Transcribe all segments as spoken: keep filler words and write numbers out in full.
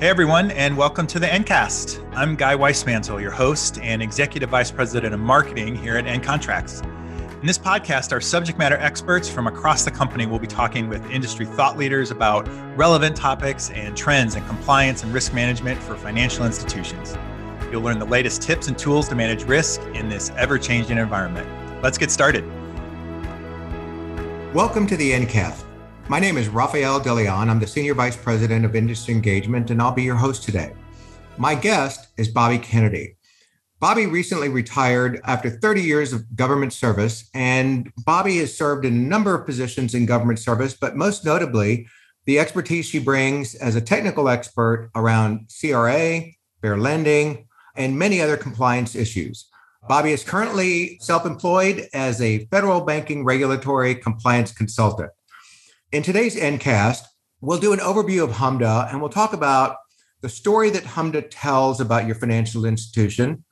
Hey everyone, and welcome to the N CAST. I'm Guy Weissmantel, your host and Executive Vice President of Marketing here at NContracts. In this podcast, our subject matter experts from across the company will be talking with industry thought leaders about relevant topics and trends in compliance and risk management for financial institutions. You'll learn the latest tips and tools to manage risk in this ever-changing environment. Let's get started. Welcome to the N CAST. My name is Rafael DeLeon. I'm the Senior Vice President of Industry Engagement, and I'll be your host today. My guest is Bobby Kennedy. Bobby recently retired after thirty years of government service, and Bobby has served in a number of positions in government service, but most notably, the expertise she brings as a technical expert around C R A, fair lending, and many other compliance issues. Bobby is currently self-employed as a federal banking regulatory compliance consultant. In today's N CAST, we'll do an overview of H M D A, and we'll talk about the story that H M D A tells about your financial institution,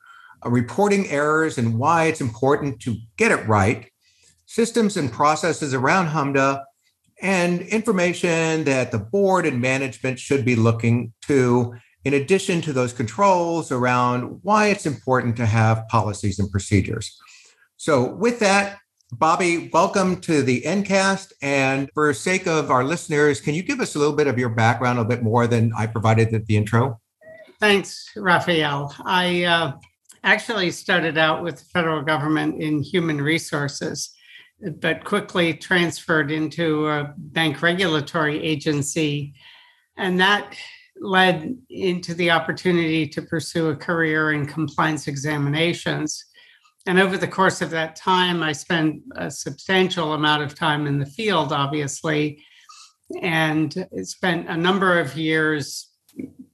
uh, reporting errors and why it's important to get it right, systems and processes around H M D A, and information that the board and management should be looking to, in addition to those controls around why it's important to have policies and procedures. So with that, Bobby, welcome to the N CAST. And for sake of our listeners, can you give us a little bit of your background, a bit more than I provided at the intro? Thanks, Rafael. I uh, actually started out with the federal government in human resources, but quickly transferred into a bank regulatory agency. And that led into the opportunity to pursue a career in compliance examinations. And over the course of that time, I spent a substantial amount of time in the field, obviously, and spent a number of years,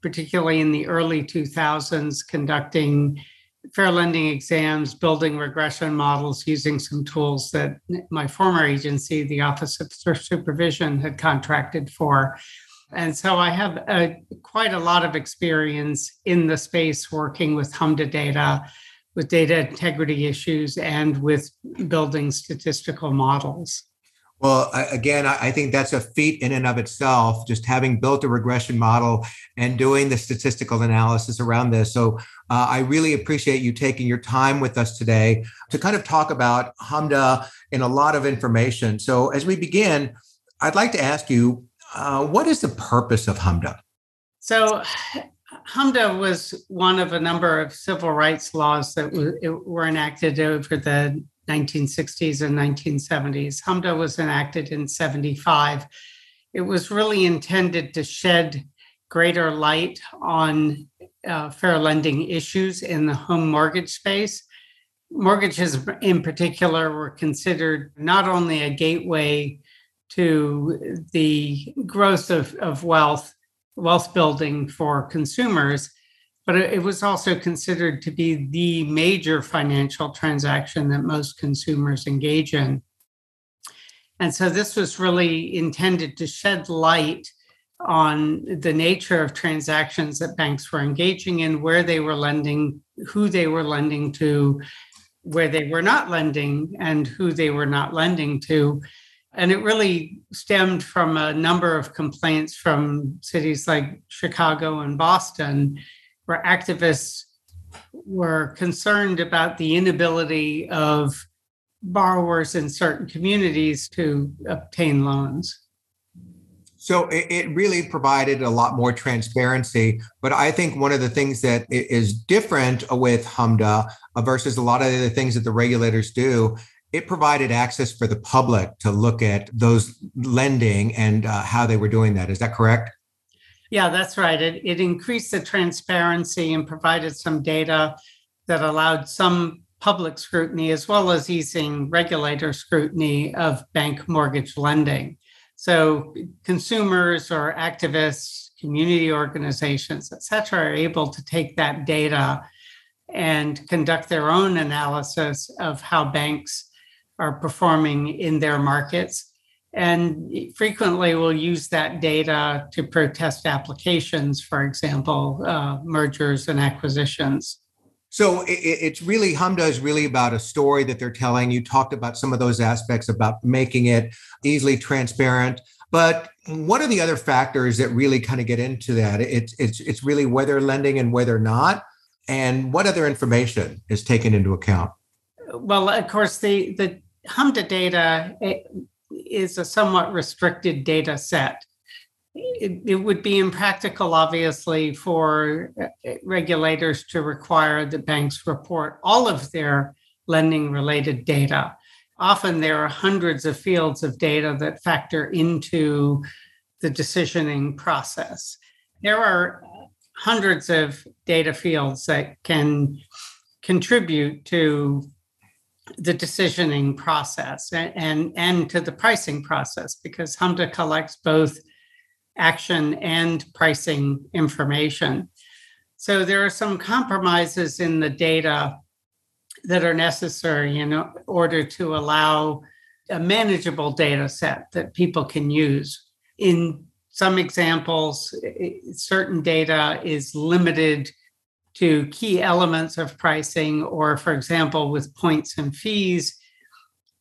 particularly in the early two thousands, conducting fair lending exams, building regression models, using some tools that my former agency, the Office of Supervision, had contracted for. And so I have a, quite a lot of experience in the space working with H M D A data, with data integrity issues, and with building statistical models. Well, again, I think that's a feat in and of itself, just having built a regression model and doing the statistical analysis around this. So uh, I really appreciate you taking your time with us today to kind of talk about H M D A and a lot of information. So as we begin, I'd like to ask you, uh, what is the purpose of H M D A? So H M D A was one of a number of civil rights laws that were enacted over the nineteen sixties and nineteen seventies. H M D A was enacted in seventy-five. It was really intended to shed greater light on uh, fair lending issues in the home mortgage space. Mortgages in particular were considered not only a gateway to the growth of, of wealth, wealth building for consumers, but it was also considered to be the major financial transaction that most consumers engage in. And so this was really intended to shed light on the nature of transactions that banks were engaging in, where they were lending, who they were lending to, where they were not lending, and who they were not lending to. And it really stemmed from a number of complaints from cities like Chicago and Boston, where activists were concerned about the inability of borrowers in certain communities to obtain loans. So it really provided a lot more transparency. But I think one of the things that is different with H M D A versus a lot of the things that the regulators do, it provided access for the public to look at those lending and uh, how they were doing that. Is that correct? Yeah, that's right. It, it increased the transparency and provided some data that allowed some public scrutiny, as well as easing regulator scrutiny of bank mortgage lending. So consumers or activists, community organizations, et cetera, are able to take that data and conduct their own analysis of how banks are performing in their markets, and frequently will use that data to protest applications, for example, uh, mergers and acquisitions. So it, it's really, H M D A is really about a story that they're telling. You talked about some of those aspects about making it easily transparent, But one of the other factors that really kind of get into that, it's it's it's really whether lending and whether not, and what other information is taken into account. Well, of course, the the H M D A data is a somewhat restricted data set. It, it would be impractical, obviously, for regulators to require that banks report all of their lending-related data. Often there are hundreds of fields of data that factor into the decisioning process. There are hundreds of data fields that can contribute to the decisioning process and, and, and to the pricing process, because H M D A collects both action and pricing information. So there are some compromises in the data that are necessary in order to allow a manageable data set that people can use. In some examples, certain data is limited to key elements of pricing, or for example, with points and fees,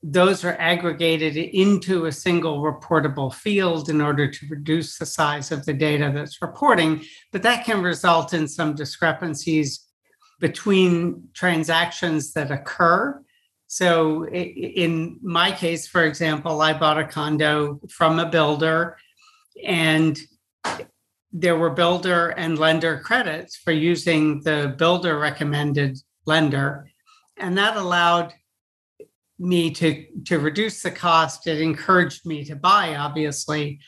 those are aggregated into a single reportable field in order to reduce the size of the data that's reporting, but that can result in some discrepancies between transactions that occur. So in my case, for example, I bought a condo from a builder, and there were builder and lender credits for using the builder recommended lender. And that allowed me to, to reduce the cost. It encouraged me to buy, obviously.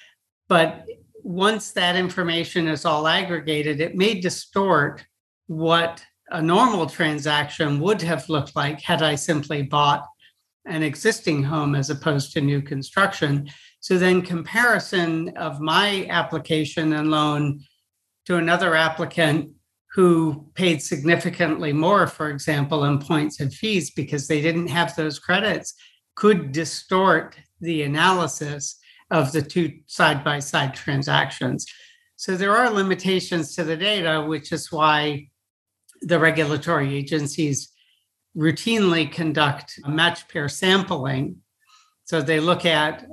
But once that information is all aggregated, it may distort what a normal transaction would have looked like had I simply bought an existing home as opposed to new construction. So then comparison of my application and loan to another applicant who paid significantly more, for example, in points and fees because they didn't have those credits, could distort the analysis of the two side-by-side transactions. So there are limitations to the data, which is why the regulatory agencies routinely conduct match pair sampling. So they look at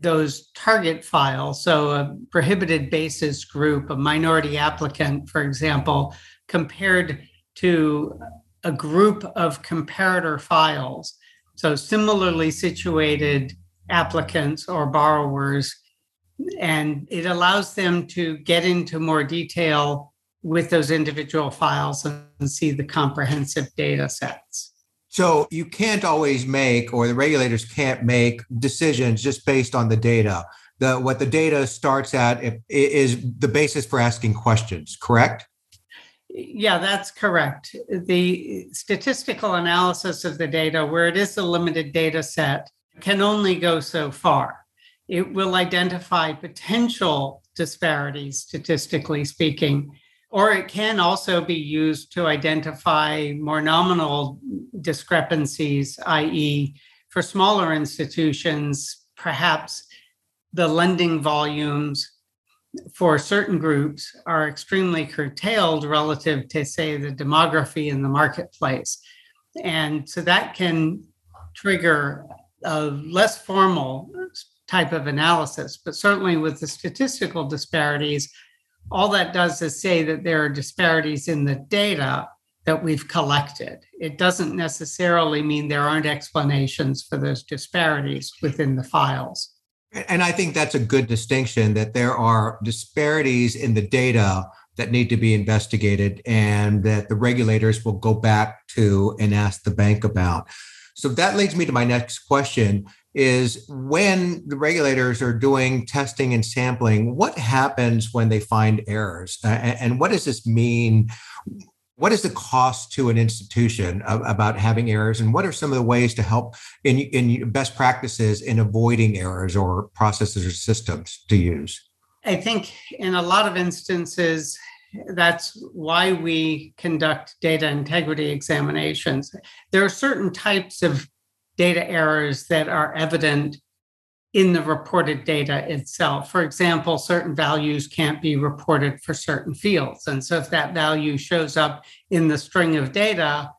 those target files. So a prohibited basis group, a minority applicant, for example, compared to a group of comparator files. So similarly situated applicants or borrowers, and it allows them to get into more detail with those individual files and see the comprehensive data sets. So you can't always make, or the regulators can't make decisions just based on the data. The, what the data starts at is the basis for asking questions, correct? Yeah, that's correct. The statistical analysis of the data, where it is a limited data set, can only go so far. It will identify potential disparities, statistically speaking, or it can also be used to identify more nominal discrepancies, that is for smaller institutions, perhaps the lending volumes for certain groups are extremely curtailed relative to, say, the demography in the marketplace. And so that can trigger a less formal type of analysis, but certainly with the statistical disparities, all that does is say that there are disparities in the data that we've collected. It doesn't necessarily mean there aren't explanations for those disparities within the files. And I think that's a good distinction, that there are disparities in the data that need to be investigated and that the regulators will go back to and ask the bank about. So that leads me to my next question is, when the regulators are doing testing and sampling, what happens when they find errors? Uh, and, and what does this mean? What is the cost to an institution of, about having errors? And what are some of the ways to help in, in best practices in avoiding errors or processes or systems to use? I think in a lot of instances, that's why we conduct data integrity examinations. There are certain types of data errors that are evident in the reported data itself. For example, certain values can't be reported for certain fields. And so if that value shows up in the string of data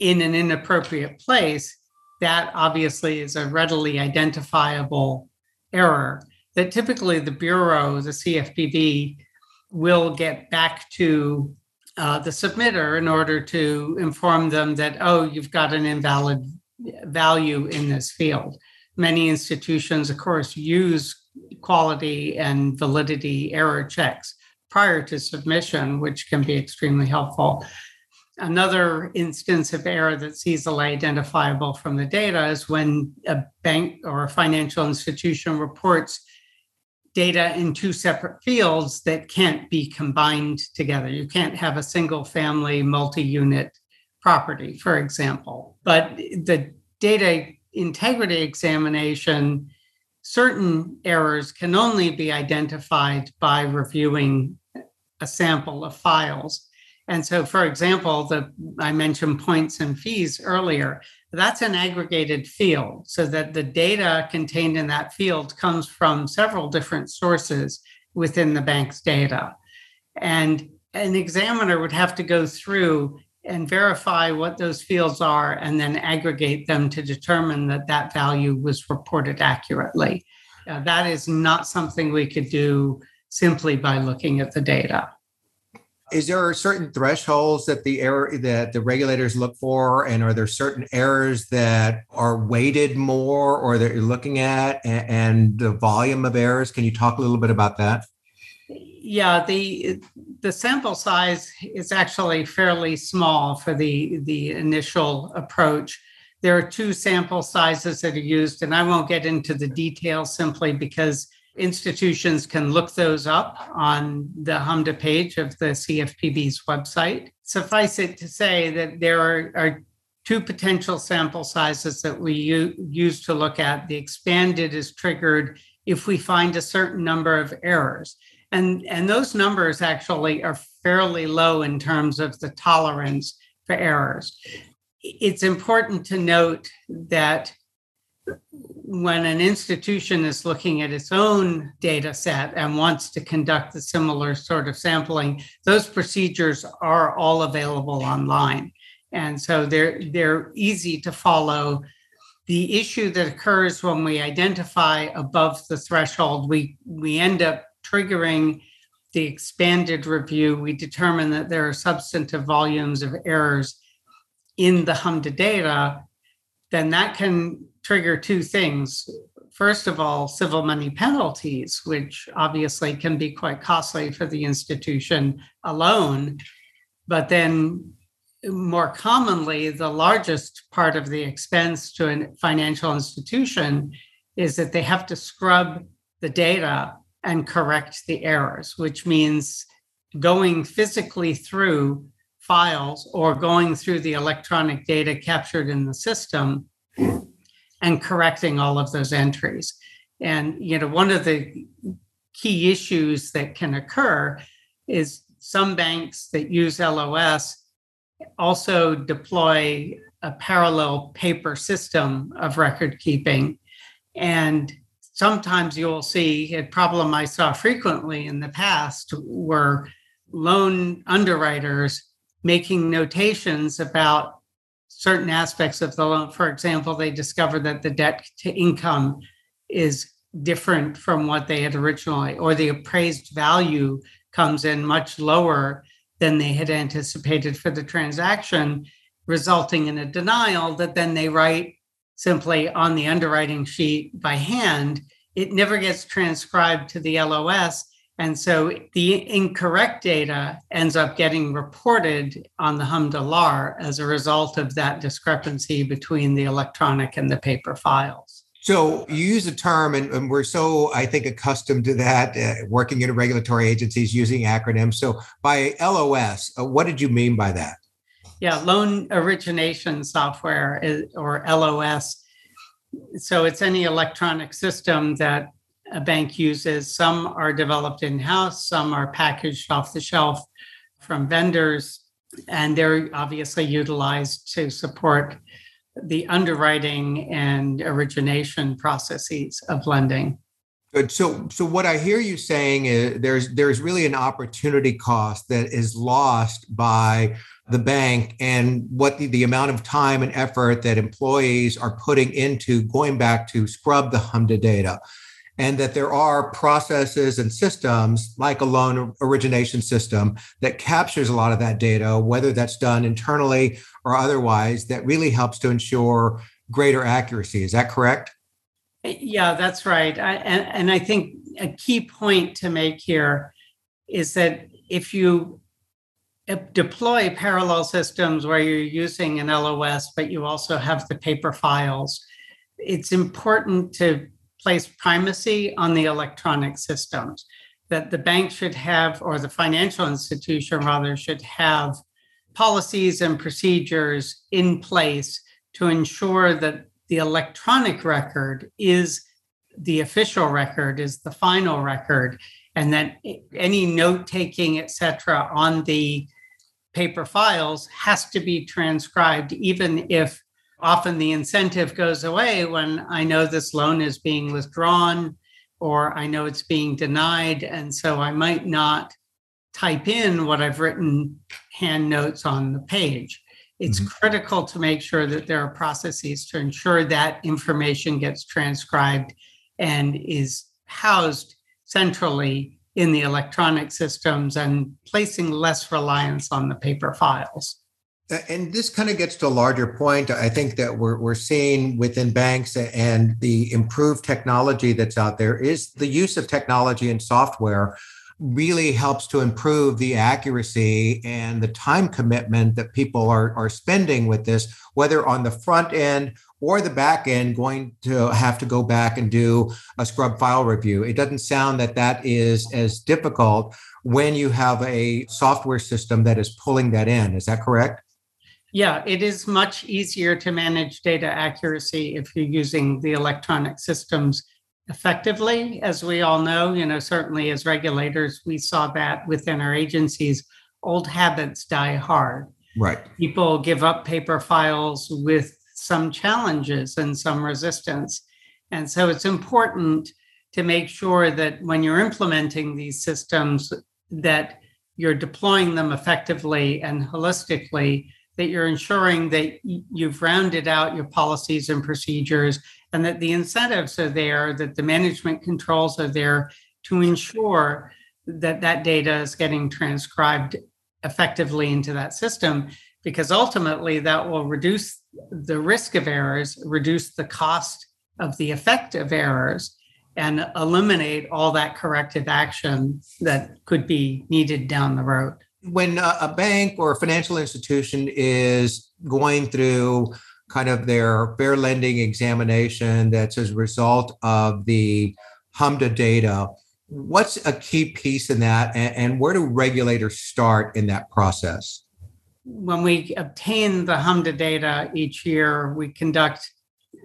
in an inappropriate place, that obviously is a readily identifiable error. that typically the Bureau, the C F P B, will get back to uh, the submitter in order to inform them that, oh, you've got an invalid value in this field. Many institutions, of course, use quality and validity error checks prior to submission, which can be extremely helpful. Another instance of error that's easily identifiable from the data is when a bank or a financial institution reports data in two separate fields that can't be combined together. You can't have a single family multi-unit property, for example. But the data integrity examination, certain errors can only be identified by reviewing a sample of files. And so, for example, the, I mentioned points and fees earlier. That's an aggregated field so that the data contained in that field comes from several different sources within the bank's data. And an examiner would have to go through and verify what those fields are and then aggregate them to determine that that value was reported accurately. Uh, that is not something we could do simply by looking at the data. Is there certain thresholds that the error that the regulators look for, and are there certain errors that are weighted more, or that you're looking at, and, and the volume of errors? Can you talk a little bit about that? Yeah, the the sample size is actually fairly small for the the initial approach. There are two sample sizes that are used, and I won't get into the details simply because institutions can look those up on the H M D A page of the C F P B's website. Suffice it to say that there are, are two potential sample sizes that we u- use to look at. The expanded is triggered if we find a certain number of errors. And, and those numbers actually are fairly low in terms of the tolerance for errors. It's important to note that when an institution is looking at its own data set and wants to conduct a similar sort of sampling, those procedures are all available online. And so they're, they're easy to follow. The issue that occurs when we identify above the threshold, we, we end up triggering the expanded review. We determine that there are substantive volumes of errors in the H M D A data, then that can trigger two things. First of all, civil money penalties, which obviously can be quite costly for the institution alone. But then more commonly, the largest part of the expense to a financial institution is that they have to scrub the data and correct the errors, which means going physically through files or going through the electronic data captured in the system and correcting all of those entries. And, you know, one of the key issues that can occur is some banks that use L O S also deploy a parallel paper system of record keeping. And sometimes you'll see a problem I saw frequently in the past were loan underwriters making notations about certain aspects of the loan. For example, they discovered that the debt to income is different from what they had originally, or the appraised value comes in much lower than they had anticipated for the transaction, resulting in a denial that then they write simply on the underwriting sheet by hand. It never gets transcribed to the L O S. And so the incorrect data ends up getting reported on the H M D A L A R as a result of that discrepancy between the electronic and the paper files. So you use a term, and, and we're so, I think, accustomed to that, uh, working in regulatory agencies using acronyms. So by L O S, uh, what did you mean by that? Yeah, loan origination software is, or L O S. So it's any electronic system that a bank uses. Some are developed in-house, some are packaged off the shelf from vendors, and they're obviously utilized to support the underwriting and origination processes of lending. Good. So, so what I hear you saying is there's there's really an opportunity cost that is lost by the bank, and what the, the amount of time and effort that employees are putting into going back to scrub the H M D A data. and that there are processes and systems like a loan origination system that captures a lot of that data, whether that's done internally or otherwise, that really helps to ensure greater accuracy. Is that correct? Yeah, that's right. I, and, and I think a key point to make here is that if you deploy parallel systems where you're using an L O S, but you also have the paper files, it's important to place primacy on the electronic systems, that the bank should have, or the financial institution rather, should have policies and procedures in place to ensure that the electronic record is the official record, is the final record, and that any note-taking, et cetera, on the paper files has to be transcribed, even if often the incentive goes away when I know this loan is being withdrawn or I know it's being denied. And so I might not type in what I've written hand notes on the page. It's mm-hmm. critical to make sure that there are processes to ensure that information gets transcribed and is housed centrally in the electronic systems and placing less reliance on the paper files. And this kind of gets to a larger point, I think, that we're we're seeing within banks and the improved technology that's out there is the use of technology and software really helps to improve the accuracy and the time commitment that people are, are spending with this, whether on the front end or the back end going to have to go back and do a scrub file review. It doesn't sound that that is as difficult when you have a software system that is pulling that in. Is that correct? Yeah, it is much easier to manage data accuracy if you're using the electronic systems effectively, as we all know. You know, certainly as regulators, we saw that within our agencies, old habits die hard. Right. People give up paper files with some challenges and some resistance. And so it's important to make sure that when you're implementing these systems, that you're deploying them effectively and holistically, that you're ensuring that you've rounded out your policies and procedures, and that the incentives are there, that the management controls are there to ensure that that data is getting transcribed effectively into that system, because ultimately that will reduce the risk of errors, reduce the cost of the effect of errors, and eliminate all that corrective action that could be needed down the road. When a bank or a financial institution is going through kind of their fair lending examination that's as a result of the H M D A data, what's a key piece in that, and, and where do regulators start in that process? When we obtain the H M D A data each year, we conduct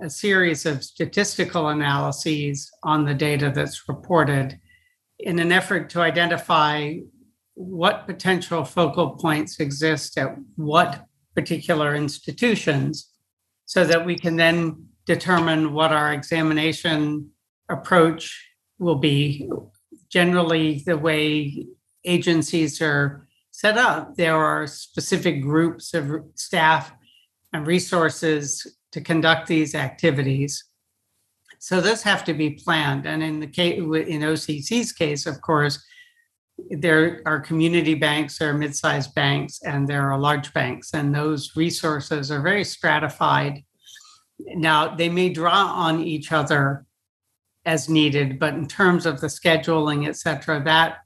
a series of statistical analyses on the data that's reported in an effort to identify what potential focal points exist at what particular institutions, so that we can then determine what our examination approach will be. Generally, the way agencies are set up, there are specific groups of staff and resources to conduct these activities. So those have to be planned. And in the case, in O C C's case, of course, there are community banks, there are mid-sized banks, and there are large banks, and those resources are very stratified. Now, they may draw on each other as needed, but in terms of the scheduling, et cetera, that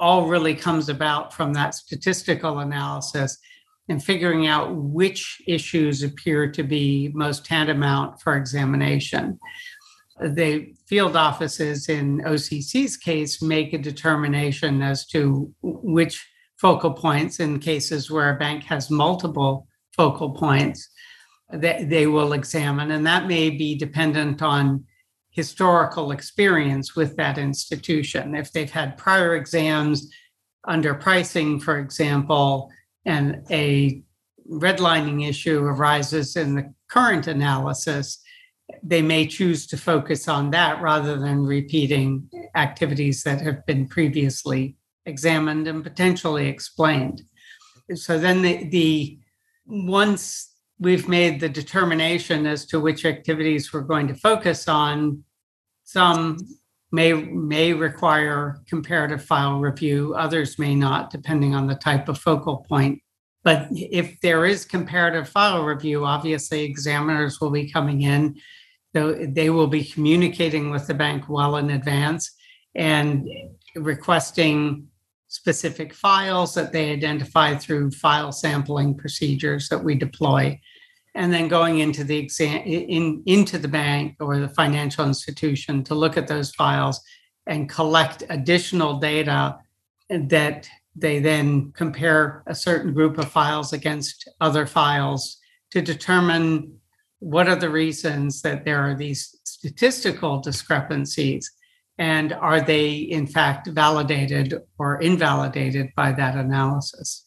all really comes about from that statistical analysis and figuring out which issues appear to be most tantamount for examination. The field offices in O C C's case make a determination as to which focal points, in cases where a bank has multiple focal points, that they will examine. And that may be dependent on historical experience with that institution. If they've had prior exams under pricing, for example, and a redlining issue arises in the current analysis, they may choose to focus on that rather than repeating activities that have been previously examined and potentially explained. So then the, the once we've made the determination as to which activities we're going to focus on, some may, may require comparative file review. Others may not, depending on the type of focal point. But if there is comparative file review, obviously examiners will be coming in. So they will be communicating with the bank well in advance and requesting specific files that they identify through file sampling procedures that we deploy, and then going into the exam in into the bank or the financial institution to look at those files and collect additional data that they then compare a certain group of files against other files to determine what are the reasons that there are these statistical discrepancies, and are they in fact validated or invalidated by that analysis?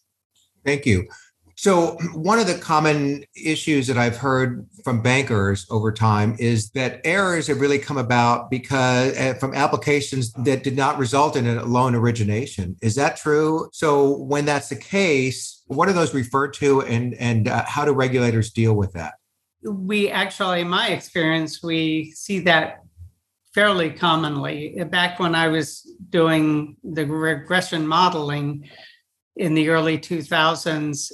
Thank you. So one of the common issues that I've heard from bankers over time is that errors have really come about because uh, from applications that did not result in a loan origination. Is that true? So when that's the case, what are those referred to, and, and uh, how do regulators deal with that? We actually, in my experience, we see that fairly commonly. Back when I was doing the regression modeling in the early two thousands,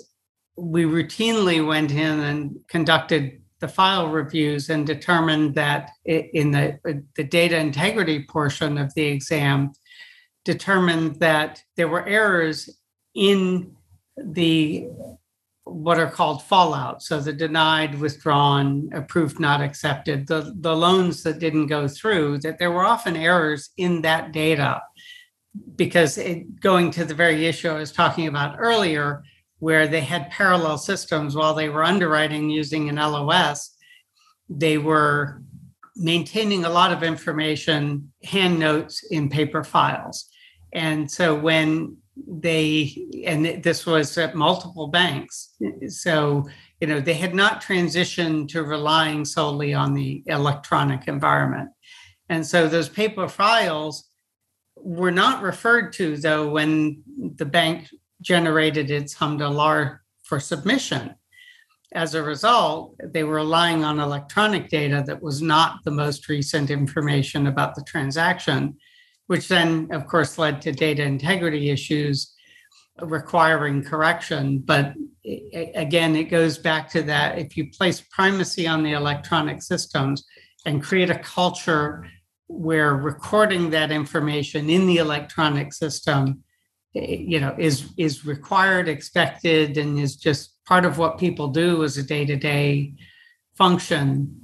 we routinely went in and conducted the file reviews and determined that in the, the data integrity portion of the exam, determined that there were errors in the what are called fallout. So the denied, withdrawn, approved, not accepted, the, the loans that didn't go through, that there were often errors in that data. Because it, going to the very issue I was talking about earlier, where they had parallel systems while they were underwriting using an L O S, they were maintaining a lot of information, hand notes in paper files. And so when they, and this was at multiple banks. So, you know, they had not transitioned to relying solely on the electronic environment. And so those paper files were not referred to, though, when the bank generated its H M D A for submission. As a result, they were relying on electronic data that was not the most recent information about the transaction, which then, of course, led to data integrity issues requiring correction. But again, it goes back to that. If you place primacy on the electronic systems and create a culture where recording that information in the electronic system, you know, is, is required, expected, and is just part of what people do as a day-to-day function,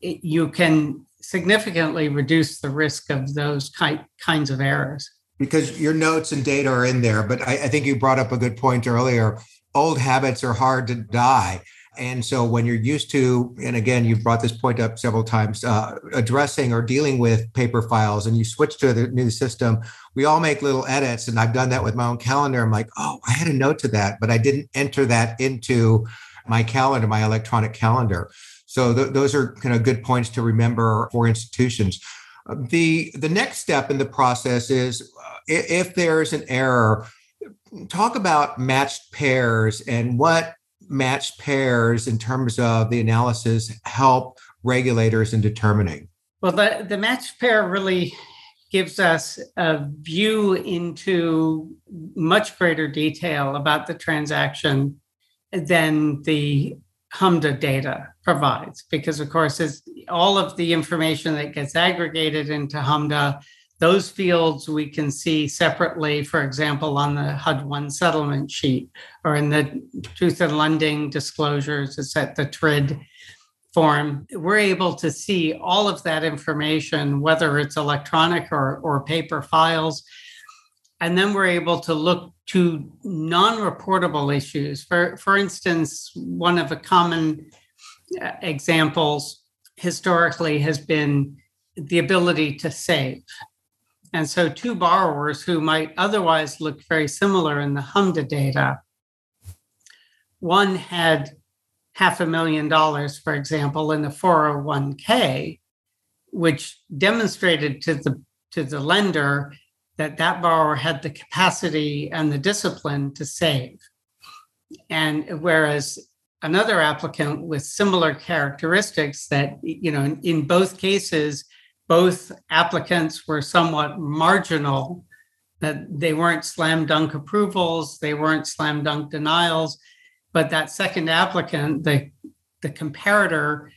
you can significantly reduce the risk of those ki- kinds of errors. Because your notes and data are in there, but I, I think you brought up a good point earlier. Old habits are hard to die. And so when you're used to, and again, you've brought this point up several times, uh, addressing or dealing with paper files, and you switch to the new system, we all make little edits. And I've done that with my own calendar. I'm like, oh, I had a note to that, but I didn't enter that into my calendar, my electronic calendar. So th- those are kind of good points to remember for institutions. The, the next step in the process is uh, if there's an error, talk about matched pairs and what matched pairs in terms of the analysis help regulators in determining. Well, the, the matched pair really gives us a view into much greater detail about the transaction than the H M D A data provides, because of course, it's all of the information that gets aggregated into H M D A, those fields we can see separately, for example, on the H U D one settlement sheet or in the truth in lending disclosures, it's at the T R I D form. We're able to see all of that information, whether it's electronic or, or paper files. And then we're able to look to non-reportable issues. For, for instance, one of the common examples historically has been the ability to save. And so two borrowers who might otherwise look very similar in the H M D A data, one had half a million dollars, for example, in the four oh one k, which demonstrated to the, to the lender that that borrower had the capacity and the discipline to save. And whereas another applicant with similar characteristics that, you know, in, in both cases, both applicants were somewhat marginal, that they weren't slam dunk approvals, they weren't slam dunk denials, but that second applicant, the, the comparator,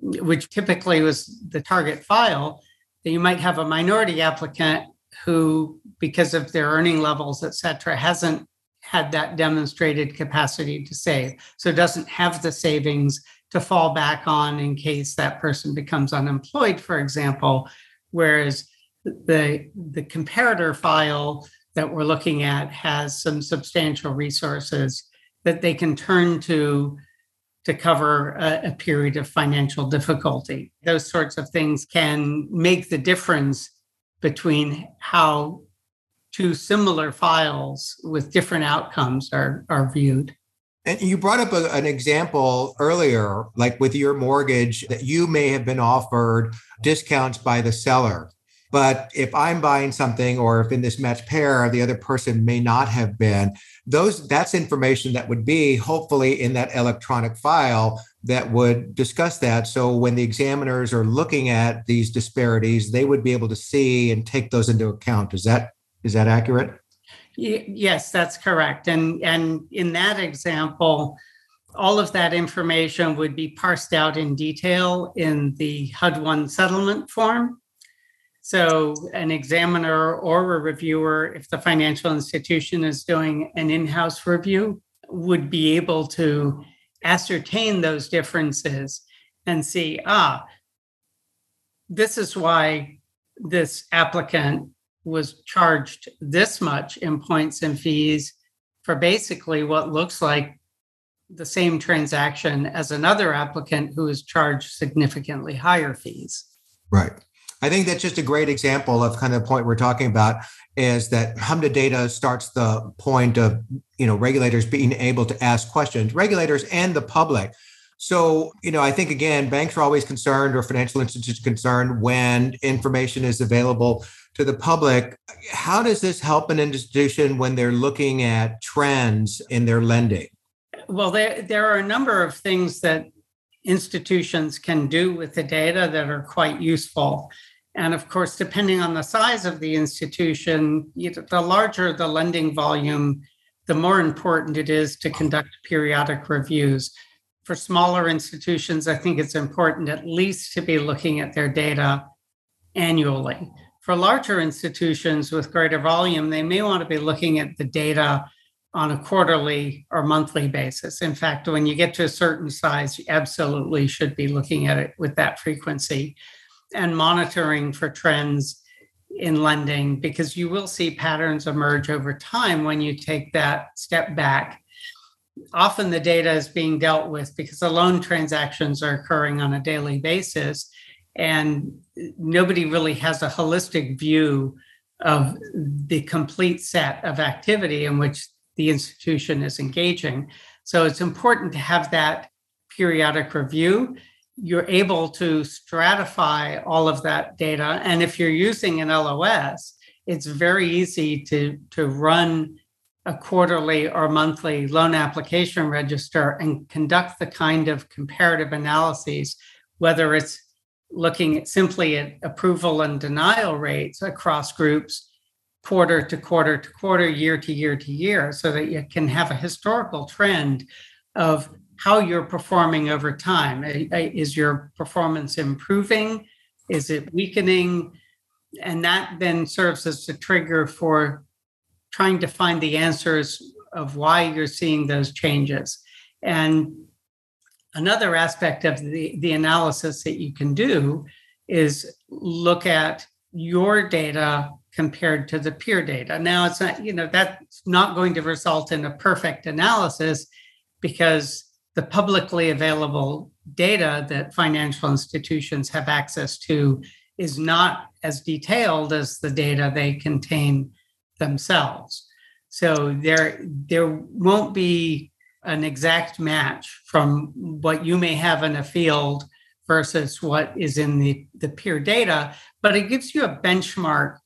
which typically was the target file, that you might have a minority applicant who, because of their earning levels, et cetera, hasn't had that demonstrated capacity to save. So doesn't have the savings to fall back on in case that person becomes unemployed, for example, whereas the, the comparator file that we're looking at has some substantial resources that they can turn to to cover a, a period of financial difficulty. Those sorts of things can make the difference between how two similar files with different outcomes are, are viewed. And you brought up a, an example earlier, like with your mortgage, that you may have been offered discounts by the seller. But if I'm buying something, or if in this match pair, the other person may not have been, those that's information that would be hopefully in that electronic file that would discuss that. So when the examiners are looking at these disparities, they would be able to see and take those into account. Is that is that accurate? Yes, that's correct. And, and in that example, all of that information would be parsed out in detail in the H U D one settlement form. So an examiner or a reviewer, if the financial institution is doing an in-house review, would be able to ascertain those differences and see, ah, this is why this applicant was charged this much in points and fees for basically what looks like the same transaction as another applicant who is charged significantly higher fees. Right. I think that's just a great example of kind of the point we're talking about, is that H M D A data starts the point of, you know, regulators being able to ask questions, regulators and the public. So, you know, I think, again, banks are always concerned, or financial institutions concerned, when information is available to the public. How does this help an institution when they're looking at trends in their lending? Well, there, there are a number of things that institutions can do with the data that are quite useful. And of course, depending on the size of the institution, the larger the lending volume, the more important it is to conduct periodic reviews. For smaller institutions, I think it's important at least to be looking at their data annually. For larger institutions with greater volume, they may want to be looking at the data on a quarterly or monthly basis. In fact, when you get to a certain size, you absolutely should be looking at it with that frequency and monitoring for trends in lending, because you will see patterns emerge over time when you take that step back. Often the data is being dealt with because the loan transactions are occurring on a daily basis, and nobody really has a holistic view of the complete set of activity in which the institution is engaging. So it's important to have that periodic review. You're able to stratify all of that data. And if you're using an L O S, it's very easy to, to run a quarterly or monthly loan application register and conduct the kind of comparative analyses, whether it's looking at simply at approval and denial rates across groups quarter to quarter to quarter, year to year to year, so that you can have a historical trend of how you're performing over time. Is your performance improving? Is it weakening? And that then serves as the trigger for trying to find the answers of why you're seeing those changes. And another aspect of the, the analysis that you can do is look at your data compared to the peer data. Now, it's not, you know, that's not going to result in a perfect analysis, because the publicly available data that financial institutions have access to is not as detailed as the data they contain themselves. So there, there won't be an exact match from what you may have in a field versus what is in the, the peer data, but it gives you a benchmark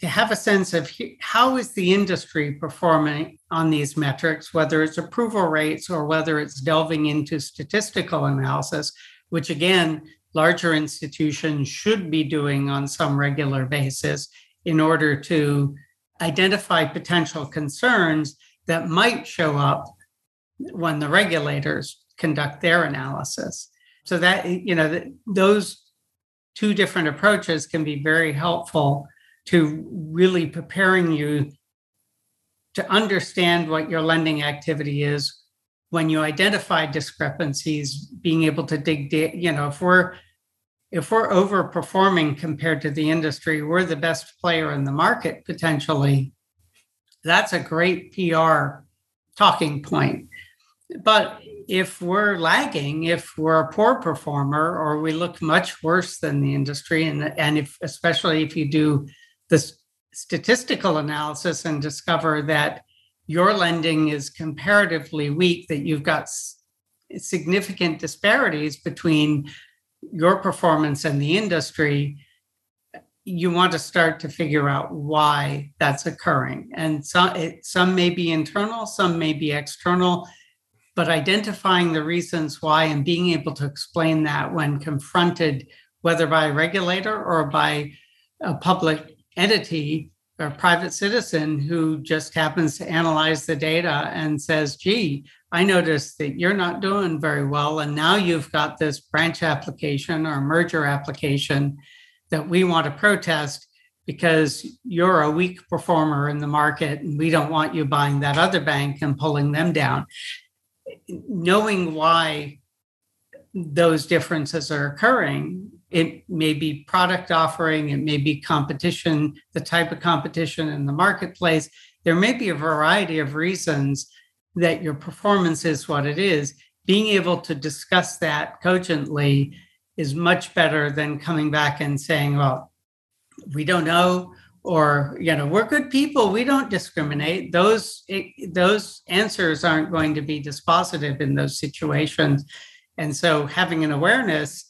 to have a sense of how is the industry performing on these metrics, whether it's approval rates or whether it's delving into statistical analysis, which again larger institutions should be doing on some regular basis in order to identify potential concerns that might show up when the regulators conduct their analysis. So that, you know, th- those two different approaches can be very helpful to really preparing you to understand what your lending activity is. When you identify discrepancies, being able to dig, da- you know, if we're if we're overperforming compared to the industry, we're the best player in the market potentially. That's a great P R talking point. But if we're lagging, if we're a poor performer, or we look much worse than the industry, and, and if especially if you do this statistical analysis and discover that your lending is comparatively weak, that you've got significant disparities between your performance and the industry, you want to start to figure out why that's occurring. And some, it, some may be internal, some may be external, but identifying the reasons why and being able to explain that when confronted, whether by a regulator or by a public entity or a private citizen who just happens to analyze the data and says, gee, I noticed that you're not doing very well. And now you've got this branch application or merger application that we want to protest because you're a weak performer in the market and we don't want you buying that other bank and pulling them down. Knowing why those differences are occurring, it may be product offering, it may be competition, the type of competition in the marketplace. There may be a variety of reasons that your performance is what it is. Being able to discuss that cogently is much better than coming back and saying, well, we don't know, or, you know, we're good people, we don't discriminate. Those, it, those answers aren't going to be dispositive in those situations. And so having an awareness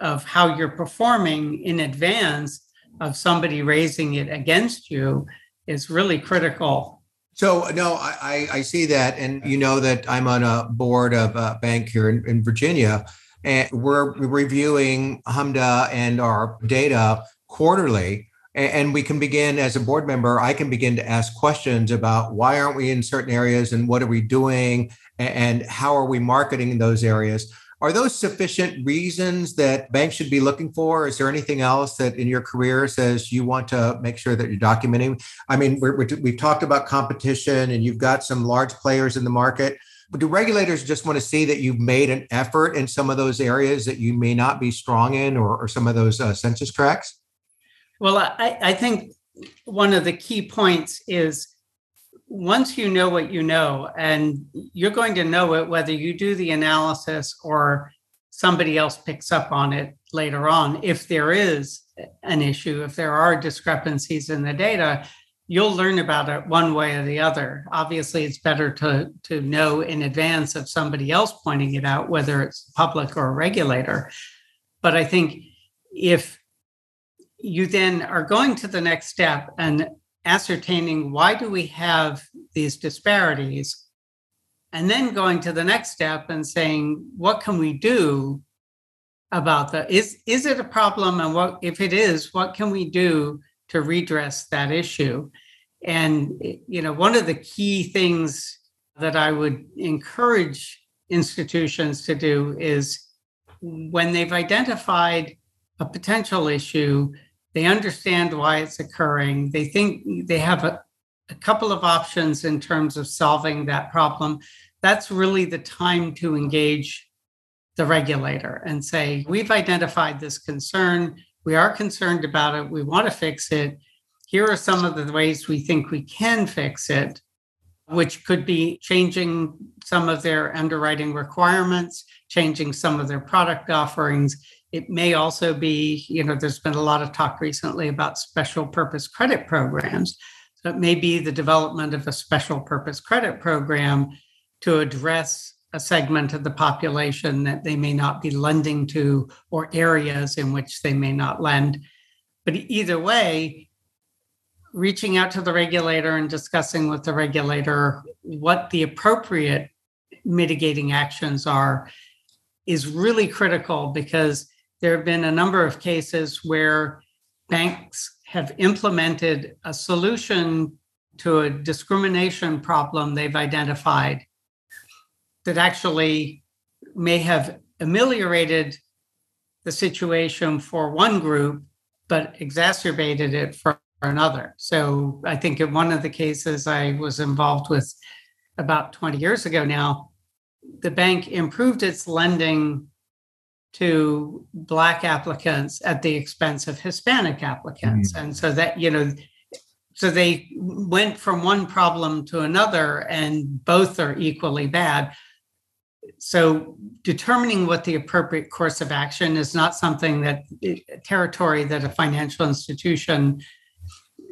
of how you're performing in advance of somebody raising it against you is really critical. So, no, I, I see that. And you know that I'm on a board of a bank here in, in Virginia, and we're reviewing H M D A and our data quarterly. And we can begin, as a board member, I can begin to ask questions about why aren't we in certain areas and what are we doing and how are we marketing in those areas? Are those sufficient reasons that banks should be looking for? Is there anything else that in your career says you want to make sure that you're documenting? I mean, we're, we're, we've talked about competition and you've got some large players in the market. But do regulators just want to see that you've made an effort in some of those areas that you may not be strong in, or, or some of those uh, census tracts? Well, I, I think one of the key points is, once you know what you know, and you're going to know it whether you do the analysis or somebody else picks up on it later on, if there is an issue, if there are discrepancies in the data, you'll learn about it one way or the other. Obviously, it's better to, to know in advance of somebody else pointing it out, whether it's public or a regulator. But I think if you then are going to the next step and ascertaining why do we have these disparities, and then going to the next step and saying, what can we do about that? Is, is it a problem? And what if it is, what can we do to redress that issue? And, you know, one of the key things that I would encourage institutions to do is when they've identified a potential issue, they understand why it's occurring. They think they have a, a couple of options in terms of solving that problem. That's really the time to engage the regulator and say, we've identified this concern. We are concerned about it. We want to fix it. Here are some of the ways we think we can fix it, which could be changing some of their underwriting requirements, changing some of their product offerings. It may also be, you know, there's been a lot of talk recently about special purpose credit programs. So it may be the development of a special purpose credit program to address a segment of the population that they may not be lending to, or areas in which they may not lend. But either way, reaching out to the regulator and discussing with the regulator what the appropriate mitigating actions are is really critical, because There have been a number of cases where banks have implemented a solution to a discrimination problem they've identified that actually may have ameliorated the situation for one group, but exacerbated it for another. So I think in one of the cases I was involved with about twenty years ago now, the bank improved its lending to Black applicants at the expense of Hispanic applicants. Mm-hmm. And so that, you know, so they went from one problem to another, and both are equally bad. So determining what the appropriate course of action is not something that territory that a financial institution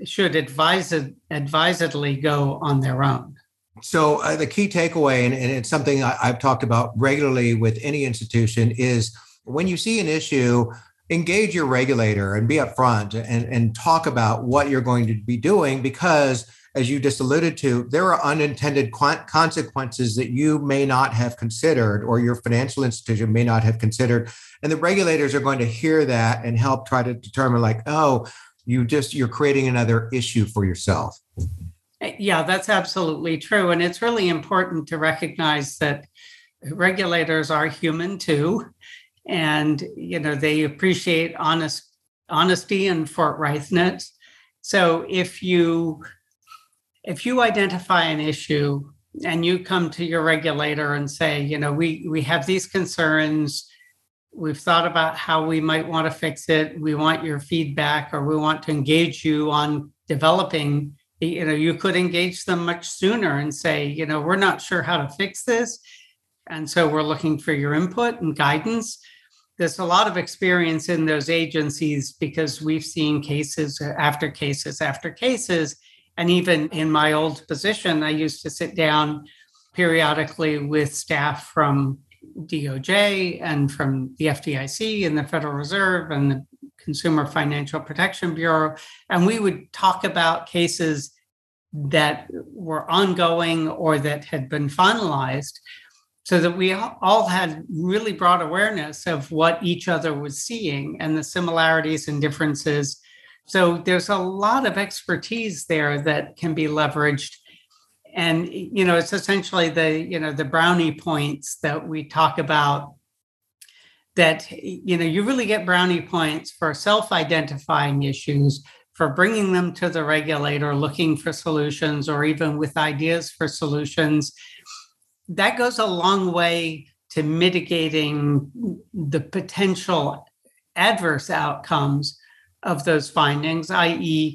should advise, advisedly go on their own. So uh, the key takeaway, and, and it's something I, I've talked about regularly with any institution, is when you see an issue, engage your regulator and be upfront and, and talk about what you're going to be doing, because as you just alluded to, there are unintended consequences that you may not have considered, or your financial institution may not have considered. And the regulators are going to hear that and help try to determine, like, oh, you just, you're creating another issue for yourself. Yeah, that's absolutely true. And it's really important to recognize that regulators are human too. And, you know, they appreciate honest, honesty and forthrightness. So if you If you identify an issue and you come to your regulator and say, you know, we, we have these concerns, we've thought about how we might want to fix it, we want your feedback, or we want to engage you on developing, you know, you could engage them much sooner and say, you know, we're not sure how to fix this, and so we're looking for your input and guidance. There's a lot of experience in those agencies because we've seen cases after cases after cases. And even in my old position, I used to sit down periodically with staff from D O J and from the F D I C and the Federal Reserve and the Consumer Financial Protection Bureau. And we would talk about cases that were ongoing or that had been finalized, so that we all had really broad awareness of what each other was seeing and the similarities and differences. So there's a lot of expertise there that can be leveraged. And, you know, it's essentially the, you know, the brownie points that we talk about, that, you know, you really get brownie points for self-identifying issues, for bringing them to the regulator, looking for solutions, or even with ideas for solutions. That goes a long way to mitigating the potential adverse outcomes of those findings, that is,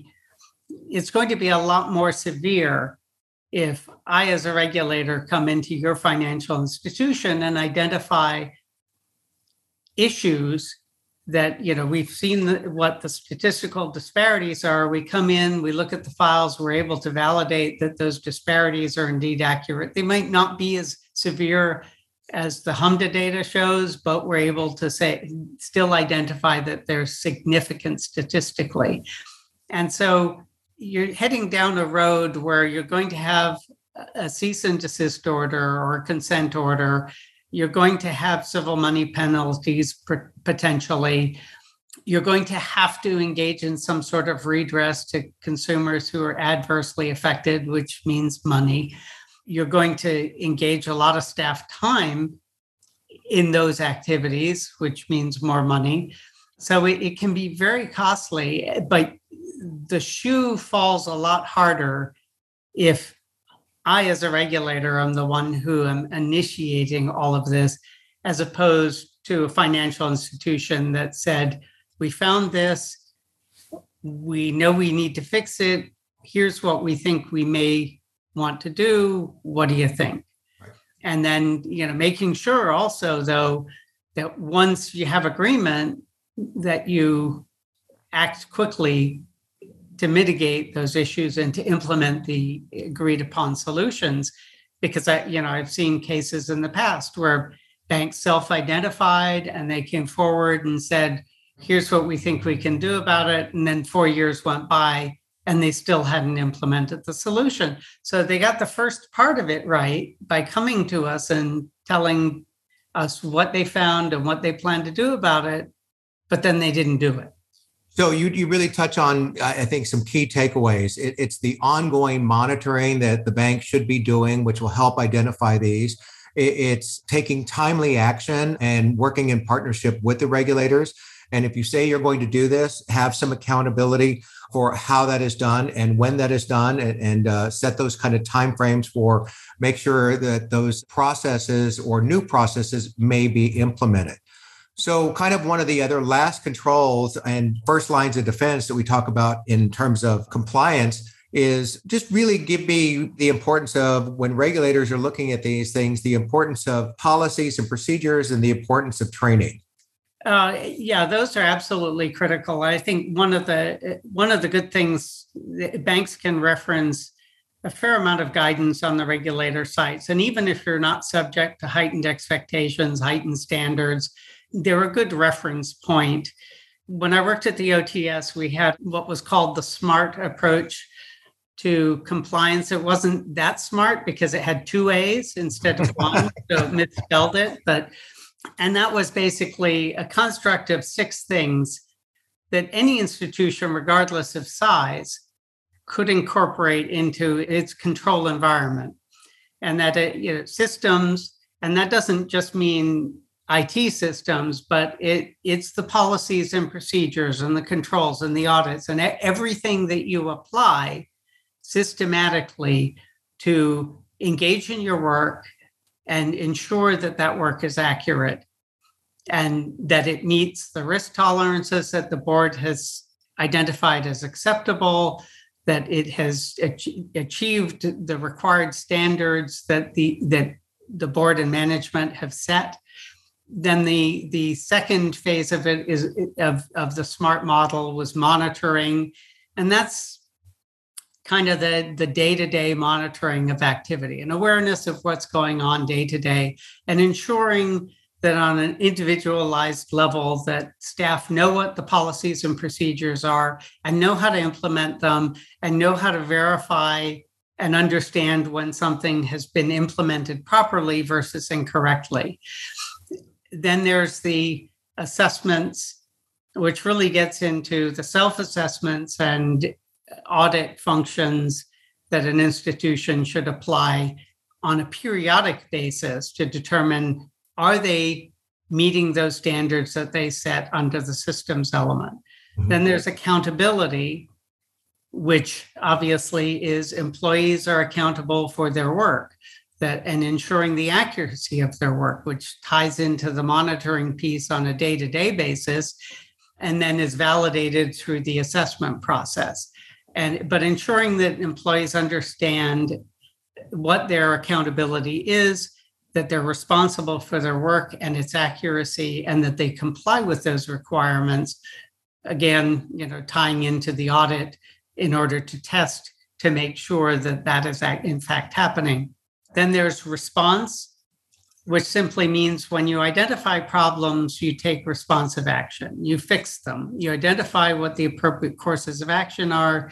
it's going to be a lot more severe if I, as a regulator, come into your financial institution and identify issues that, you know, we've seen the, what the statistical disparities are. We come in, we look at the files, we're able to validate that those disparities are indeed accurate. They might not be as severe as the H M D A data shows, but we're able to say, still identify that they're significant statistically. And so you're heading down a road where you're going to have a cease and desist order or a consent order. You're going to have civil money penalties potentially. You're going to have to engage in some sort of redress to consumers who are adversely affected, which means money. You're going to engage a lot of staff time in those activities, which means more money. So it, it can be very costly, but the shoe falls a lot harder if I, as a regulator, am the one who am initiating all of this, as opposed to a financial institution that said, we found this, we know we need to fix it, here's what we think we may want to do, what do you think? Right. And then, you know, making sure also, though, that once you have agreement, that you act quickly to mitigate those issues and to implement the agreed upon solutions. Because, I, you know, I've seen cases in the past where banks self-identified and they came forward and said, here's what we think we can do about it. And then four years went by and they still hadn't implemented the solution. So they got the first part of it right by coming to us and telling us what they found and what they plan to do about it. but then they didn't do it. So you you really touch on, I think, some key takeaways. It, it's the ongoing monitoring that the bank should be doing, which will help identify these. It, it's taking timely action and working in partnership with the regulators. And if you say you're going to do this, have some accountability for how that is done and when that is done, and, and uh, set those kind of timeframes for make sure that those processes or new processes may be implemented. So kind of one of the other last controls and first lines of defense that we talk about in terms of compliance is just really give me the importance of, when regulators are looking at these things, the importance of policies and procedures and the importance of training. Uh, yeah, those are absolutely critical. I think one of the one of the good things, banks can reference a fair amount of guidance on the regulator sites. And even if you're not subject to heightened expectations, heightened standards, they're a good reference point. When I worked at the O T S, we had what was called the SMART approach to compliance. It wasn't that smart because it had two A's instead of one, so it misspelled it. But And that was basically a construct of six things that any institution, regardless of size, could incorporate into its control environment. And that it, you know, systems, and that doesn't just mean I T systems, but it it's the policies and procedures and the controls and the audits and everything that you apply systematically to engage in your work and ensure that that work is accurate and that it meets the risk tolerances that the board has identified as acceptable, that it has ach- achieved the required standards that the that the board and management have set. Then the, the second phase of it is of, of the SMART model was monitoring, and that's kind of the, the day-to-day monitoring of activity and awareness of what's going on day-to-day, and ensuring that on an individualized level that staff know what the policies and procedures are and know how to implement them and know how to verify and understand when something has been implemented properly versus incorrectly. Then there's the assessments, which really gets into the self-assessments and audit functions that an institution should apply on a periodic basis to determine, are they meeting those standards that they set under the systems element? Mm-hmm. Then there's accountability, which obviously is employees are accountable for their work, that and ensuring the accuracy of their work, which ties into the monitoring piece on a day-to-day basis, and then is validated through the assessment process. And, but ensuring that employees understand what their accountability is, that they're responsible for their work and its accuracy, and that they comply with those requirements. Again, you know, tying into the audit in order to test to make sure that that is in fact happening. Then there's response, which simply means when you identify problems, you take responsive action, you fix them, you identify what the appropriate courses of action are,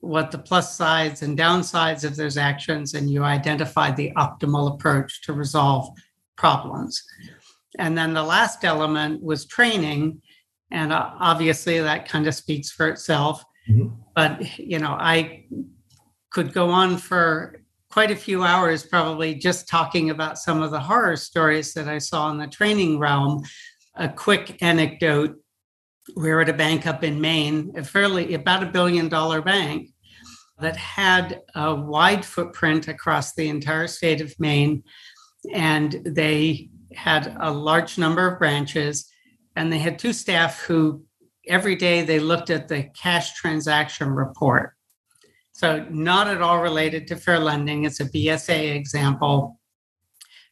what the plus sides and downsides of those actions, and you identify the optimal approach to resolve problems. And then the last element was training. And obviously that kind of speaks for itself. Mm-hmm. But, you know, I could go on for quite a few hours probably just talking about some of the horror stories that I saw in the training realm. A quick anecdote, we were at a bank up in Maine, a fairly about a billion dollar bank that had a wide footprint across the entire state of Maine. And they had a large number of branches, and they had two staff who every day they looked at the cash transaction report. So not at all related to fair lending. It's a B S A example.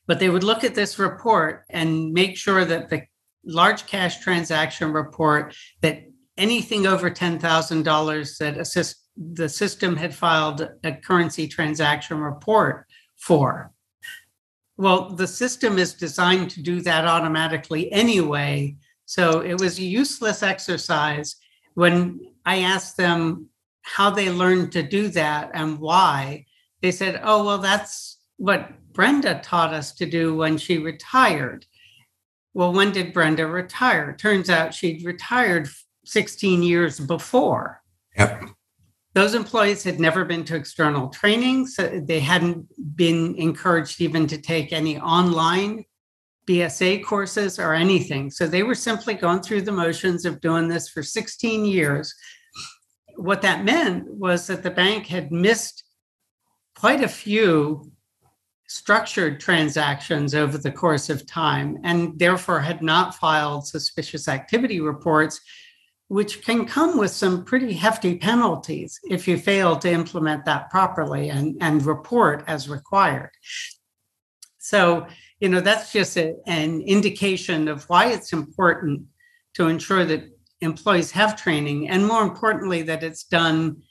But they would look at this report and make sure that the large cash transaction report, that anything over ten thousand dollars that assist, the system had filed a currency transaction report for. Well, the system is designed to do that automatically anyway. So it was a useless exercise. When I asked them how they learned to do that and why, they said, oh, well, that's what Brenda taught us to do when she retired. well, when did Brenda retire? Turns out she'd retired sixteen years before. Yep. Those employees had never been to external training, so they hadn't been encouraged even to take any online B S A courses or anything. So they were simply going through the motions of doing this for sixteen years. What that meant was that the bank had missed quite a few structured transactions over the course of time, and therefore had not filed suspicious activity reports, which can come with some pretty hefty penalties if you fail to implement that properly and, and report as required. So, you know, that's just a, an indication of why it's important to ensure that employees have training, and more importantly, that it's done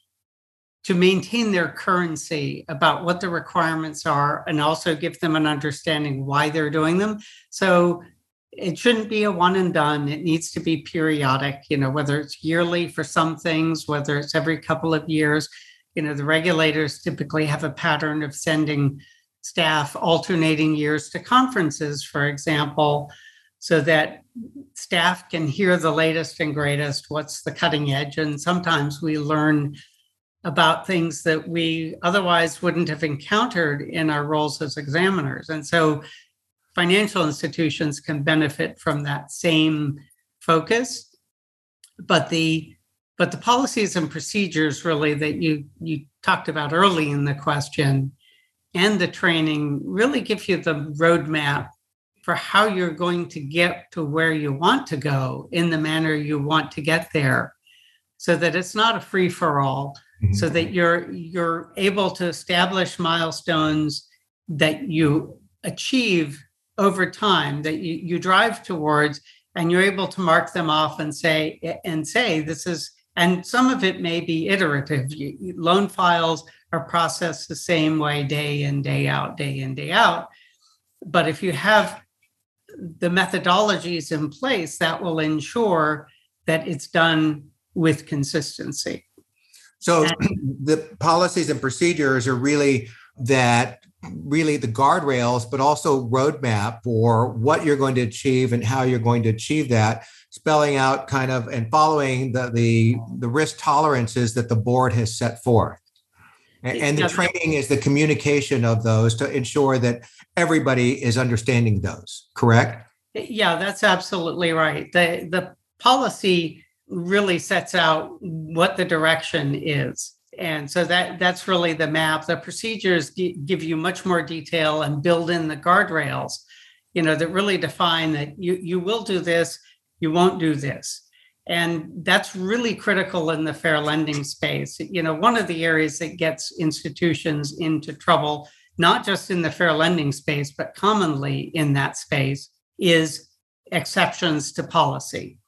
to maintain their currency about what the requirements are and also give them an understanding why they're doing them. So it shouldn't be a one and done. It needs to be periodic, you know, whether it's yearly for some things, whether it's every couple of years. You know, the regulators typically have a pattern of sending staff alternating years to conferences, for example, so that staff can hear the latest and greatest, what's the cutting edge. And sometimes we learn about things that we otherwise wouldn't have encountered in our roles as examiners. And so financial institutions can benefit from that same focus, but the but the policies and procedures really that you, you talked about early in the question and the training really give you the roadmap for how you're going to get to where you want to go in the manner you want to get there, so that it's not a free-for-all. Mm-hmm. So that you're you're able to establish milestones that you achieve over time, that you, you drive towards, and you're able to mark them off and say and say this is. And some of it may be iterative. You, you, loan files are processed the same way day in, day out, day in, day out. But if you have the methodologies in place, that will ensure that it's done with consistency. So the policies and procedures are really that, really the guardrails, but also roadmap for what you're going to achieve and how you're going to achieve that, spelling out kind of and following the the, the risk tolerances that the board has set forth. And, and the training is the communication of those to ensure that everybody is understanding those, correct? Yeah, that's absolutely right. The the policy really sets out what the direction is. And so that that's really the map. The procedures g- give you much more detail and build in the guardrails, you know, that really define that you, you will do this, you won't do this. And that's really critical in the fair lending space. You know, one of the areas that gets institutions into trouble, not just in the fair lending space, but commonly in that space, is exceptions to policy.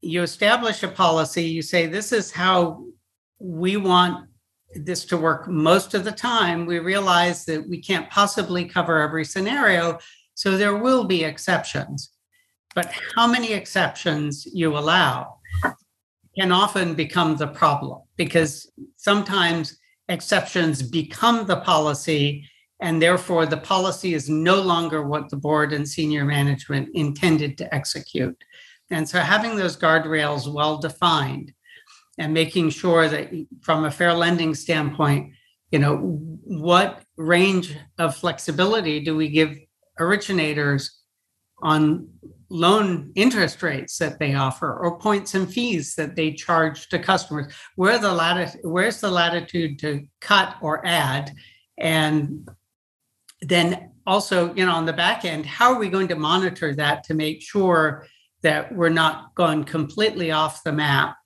You establish a policy, you say, this is how we want this to work most of the time. We realize that we can't possibly cover every scenario, so there will be exceptions. But how many exceptions you allow can often become the problem, because sometimes exceptions become the policy, and therefore the policy is no longer what the board and senior management intended to execute. And so having those guardrails well defined and making sure that from a fair lending standpoint, you know, what range of flexibility do we give originators on loan interest rates that they offer or points and fees that they charge to customers? Where the lati- where's the latitude to cut or add? And then also, you know, on the back end, how are we going to monitor that to make sure that we're not going completely off the map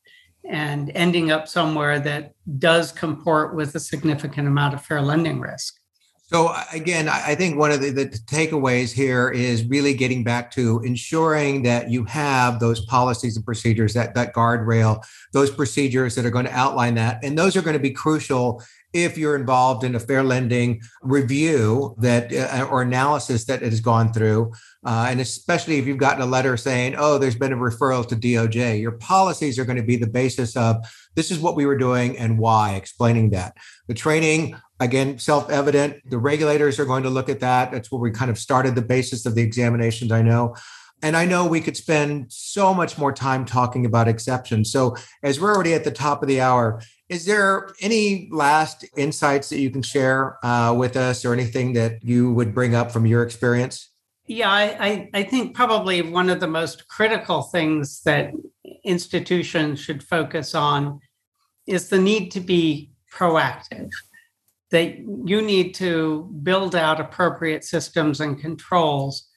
and ending up somewhere that does comport with a significant amount of fair lending risk? So again, I think one of the, the takeaways here is really getting back to ensuring that you have those policies and procedures, that, that guardrail, those procedures that are going to outline that. And those are going to be crucial if you're involved in a fair lending review that uh, or analysis that it has gone through. Uh, and especially if you've gotten a letter saying, oh, there's been a referral to D O J, your policies are going to be the basis of this is what we were doing and why, explaining that. The training, again, self-evident. The regulators are going to look at that. That's where we kind of started the basis of the examinations, I know. And I know we could spend so much more time talking about exceptions. So as we're already at the top of the hour, is there any last insights that you can share uh, with us or anything that you would bring up from your experience? Yeah, I, I think probably one of the most critical things that institutions should focus on is the need to be proactive, that you need to build out appropriate systems and controls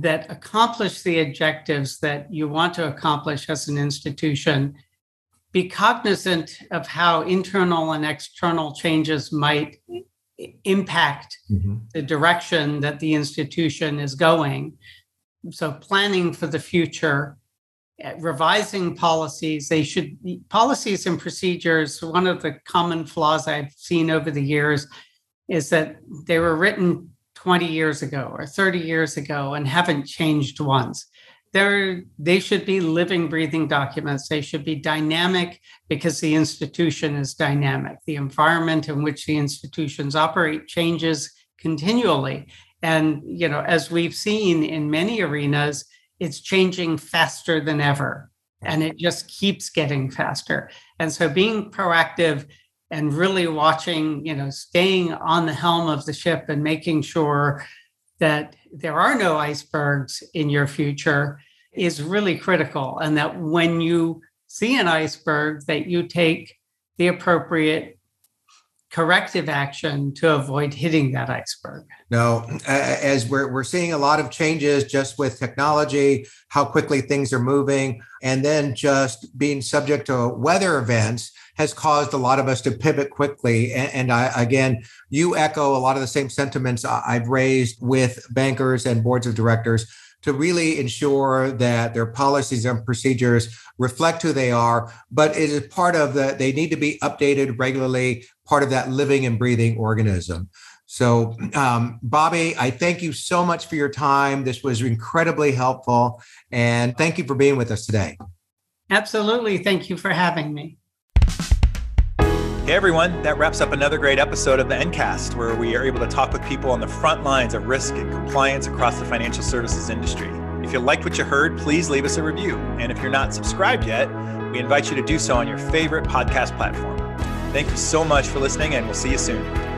that accomplish the objectives that you want to accomplish as an institution. Be cognizant of how internal and external changes might impact mm-hmm. the direction that the institution is going. So planning for the future, revising policies, they should policies and procedures. One of the common flaws I've seen over the years is that they were written twenty years ago or thirty years ago and haven't changed once. They're, they should be living, breathing documents. They should be dynamic because the institution is dynamic. The environment in which the institutions operate changes continually. And, you know, as we've seen in many arenas, it's changing faster than ever. And it just keeps getting faster. And so being proactive and really watching, you know, staying on the helm of the ship and making sure that there are no icebergs in your future is really critical. And that when you see an iceberg, that you take the appropriate corrective action to avoid hitting that iceberg. No, as we're we're seeing a lot of changes just with technology, how quickly things are moving, and then just being subject to weather events has caused a lot of us to pivot quickly. And, and I, again, you echo a lot of the same sentiments I've raised with bankers and boards of directors to really ensure that their policies and procedures reflect who they are, but it is part of the, they need to be updated regularly, part of that living and breathing organism. So, um, Bobby, I thank you so much for your time. This was incredibly helpful. And thank you for being with us today. Absolutely. Thank you for having me. Hey everyone, that wraps up another great episode of the N CAST, where we are able to talk with people on the front lines of risk and compliance across the financial services industry. If you liked what you heard, please leave us a review. And if you're not subscribed yet, we invite you to do so on your favorite podcast platform. Thank you so much for listening, and we'll see you soon.